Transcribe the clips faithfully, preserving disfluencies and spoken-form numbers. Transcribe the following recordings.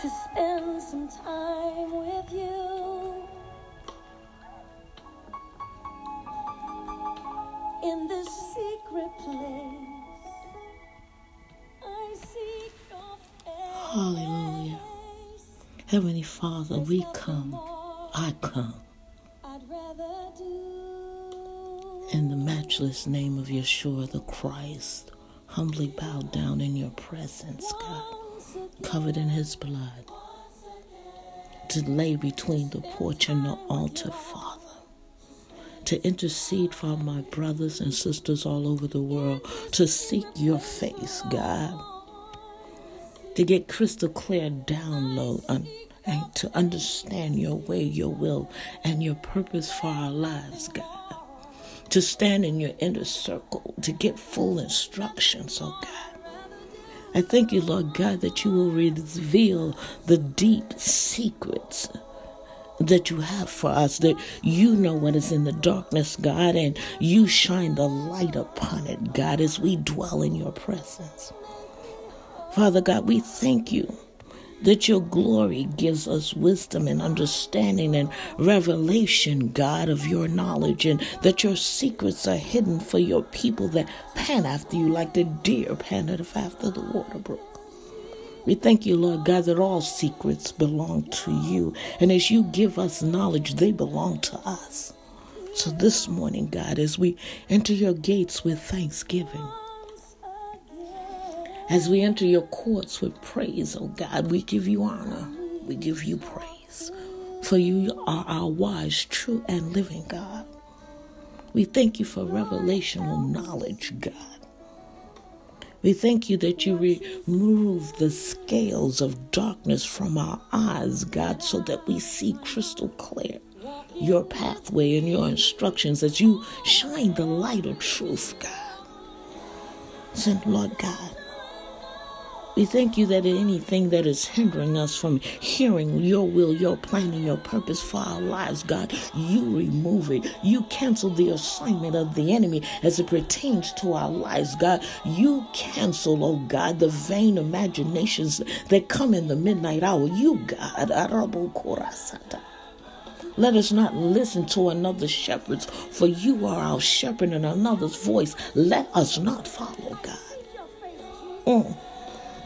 to spend some time with you. In the secret place, I seek your face. Hallelujah. Heavenly Father, we come, I come. In the matchless name of Yeshua the Christ, humbly bowed down in your presence, God, covered in his blood, to lay between the porch and the altar, Father, to intercede for my brothers and sisters all over the world, to seek your face, God, to get crystal clear download on, and to understand your way, your will, and your purpose for our lives, God, to stand in your inner circle, to get full instructions, oh God. I thank you, Lord God, that you will reveal the deep secrets that you have for us, that you know what is in the darkness, God, and you shine the light upon it, God, as we dwell in your presence. Father God, we thank you that your glory gives us wisdom and understanding and revelation, God, of your knowledge, and that your secrets are hidden for your people that pant after you like the deer panteth after the water brook. We thank you, Lord God, that all secrets belong to you, and as you give us knowledge, they belong to us. So this morning, God, as we enter your gates with thanksgiving, as we enter your courts with praise, oh God, we give you honor. We give you praise. For you are our wise, true, and living God. We thank you for revelational knowledge, God. We thank you that you remove the scales of darkness from our eyes, God, so that we see crystal clear your pathway and your instructions, that you shine the light of truth, God. Send, Lord God, we thank you that anything that is hindering us from hearing your will, your plan, and your purpose for our lives, God, you remove it. You cancel the assignment of the enemy as it pertains to our lives, God. You cancel, oh God, the vain imaginations that come in the midnight hour. You, God, Arabo Korasata. Let us not listen to another's shepherds, for you are our shepherd and another's voice. Let us not follow, God. Mm.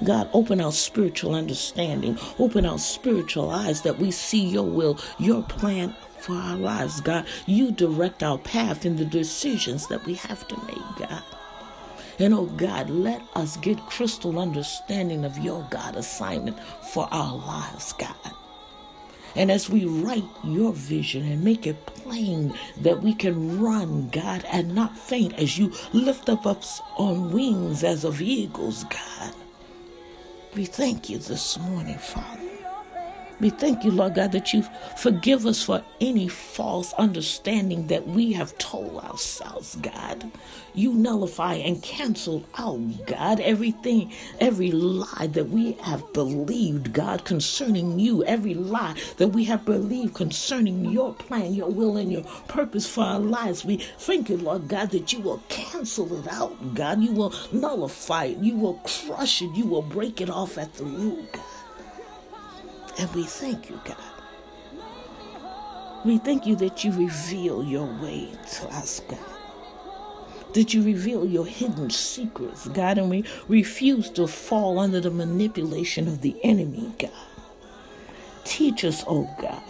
God, open our spiritual understanding. Open our spiritual eyes that we see your will, your plan for our lives, God. You direct our path in the decisions that we have to make, God. And, oh, God, let us get crystal understanding of your, God, assignment for our lives, God. And as we write your vision and make it plain that we can run, God, and not faint as you lift up us on wings as of eagles, God. We thank you this morning, Father. We thank you, Lord God, that you forgive us for any false understanding that we have told ourselves, God. You nullify and cancel out, God, everything, every lie that we have believed, God, concerning you, every lie that we have believed concerning your plan, your will, and your purpose for our lives. We thank you, Lord God, that you will cancel it out, God. You will nullify it. You will crush it. You will break it off at the root, God. And we thank you, God. We thank you that you reveal your way to us, God. That you reveal your hidden secrets, God. And we refuse to fall under the manipulation of the enemy, God. Teach us, oh God,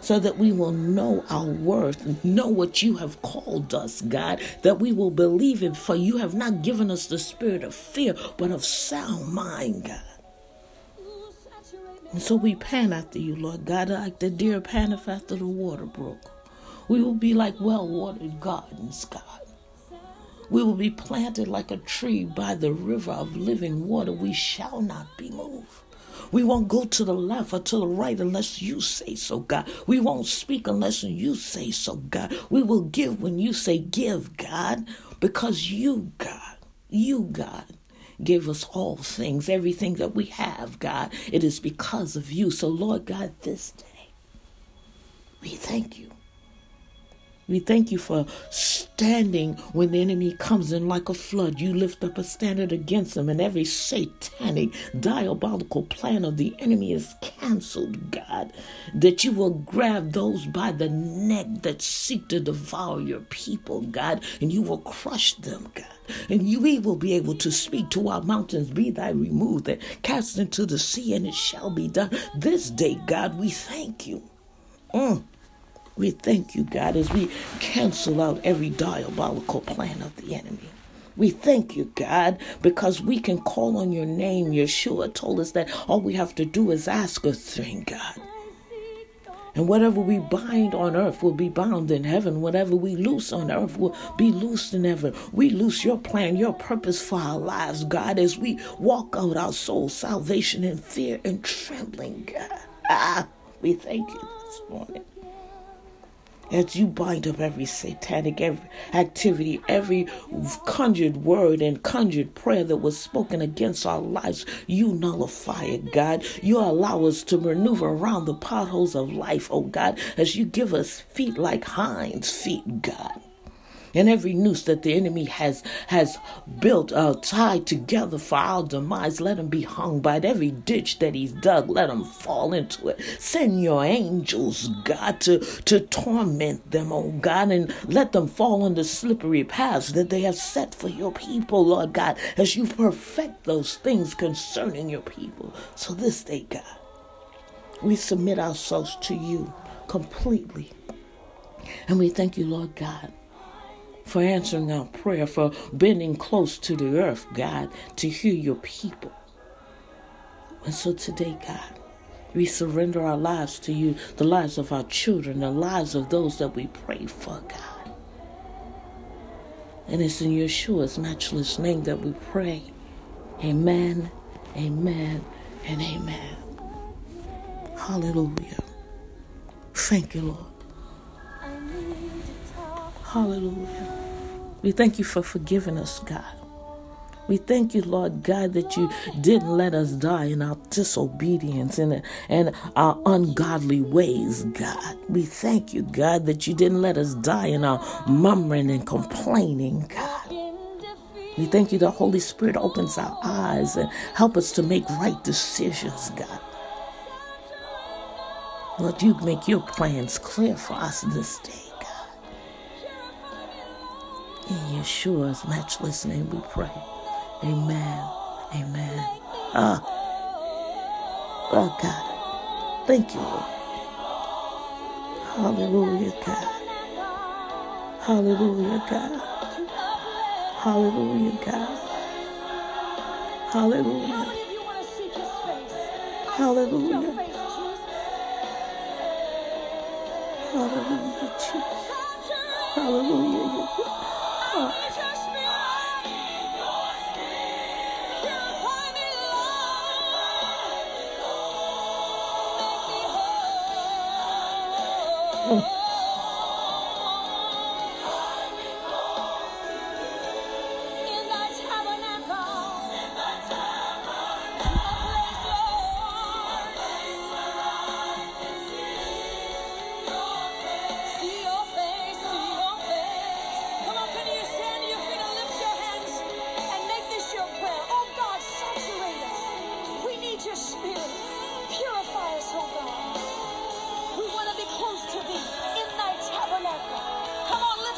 so that we will know our worth, know what you have called us, God, that we will believe it, for you have not given us the spirit of fear, but of sound mind, God. And so we pant after you, Lord God, like the deer panteth after the water brook. We will be like well-watered gardens, God. We will be planted like a tree by the river of living water. We shall not be moved. We won't go to the left or to the right unless you say so, God. We won't speak unless you say so, God. We will give when you say give, God, because you, God, you, God, give us all things, everything that we have, God. It is because of you. So, Lord God, this day, we thank you We thank you for standing when the enemy comes in like a flood. You lift up a standard against him, and every satanic, diabolical plan of the enemy is canceled, God, that you will grab those by the neck that seek to devour your people, God, and you will crush them, God. And you, we will be able to speak to our mountains, be thy removed, and cast into the sea, and it shall be done. This day, God, we thank you. Mm. We thank you, God, as we cancel out every diabolical plan of the enemy. We thank you, God, because we can call on your name. Yeshua told us that all we have to do is ask a thing, God. And whatever we bind on earth will be bound in heaven. Whatever we loose on earth will be loosed in heaven. We loose your plan, your purpose for our lives, God, as we walk out our soul salvation in fear and trembling, God. Ah, we thank you this morning. As you bind up every satanic every activity, every conjured word and conjured prayer that was spoken against our lives, you nullify it, God. You allow us to maneuver around the potholes of life, oh God, as you give us feet like hinds' feet, God. And every noose that the enemy has has built, uh, tied together for our demise, let him be hung by it. Every ditch that he's dug, let him fall into it. Send your angels, God, to, to torment them, oh God, and let them fall on the slippery paths that they have set for your people, Lord God, as you perfect those things concerning your people. So this day, God, we submit ourselves to you completely. And we thank you, Lord God, for answering our prayer, for bending close to the earth, God, to hear your people. And so today, God, we surrender our lives to you, the lives of our children, the lives of those that we pray for, God. And it's in Yeshua's matchless name that we pray. Amen, amen, and amen. Hallelujah. Thank you, Lord. Hallelujah. We thank you for forgiving us, God. We thank you, Lord God, that you didn't let us die in our disobedience and, and our ungodly ways, God. We thank you, God, that you didn't let us die in our murmuring and complaining, God. We thank you the Holy Spirit opens our eyes and help us to make right decisions, God. Lord, you make your plans clear for us this day. In Yeshua's matchless name we pray. Amen. Amen. Ah. Oh, God. Thank you, Lord. Hallelujah, God. Hallelujah, God. Hallelujah, God. Hallelujah. Hallelujah. Hallelujah, Jesus. Hallelujah, God. Oh.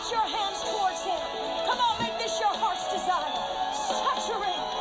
Your hands towards him. Come on, make this your heart's desire. Saturate.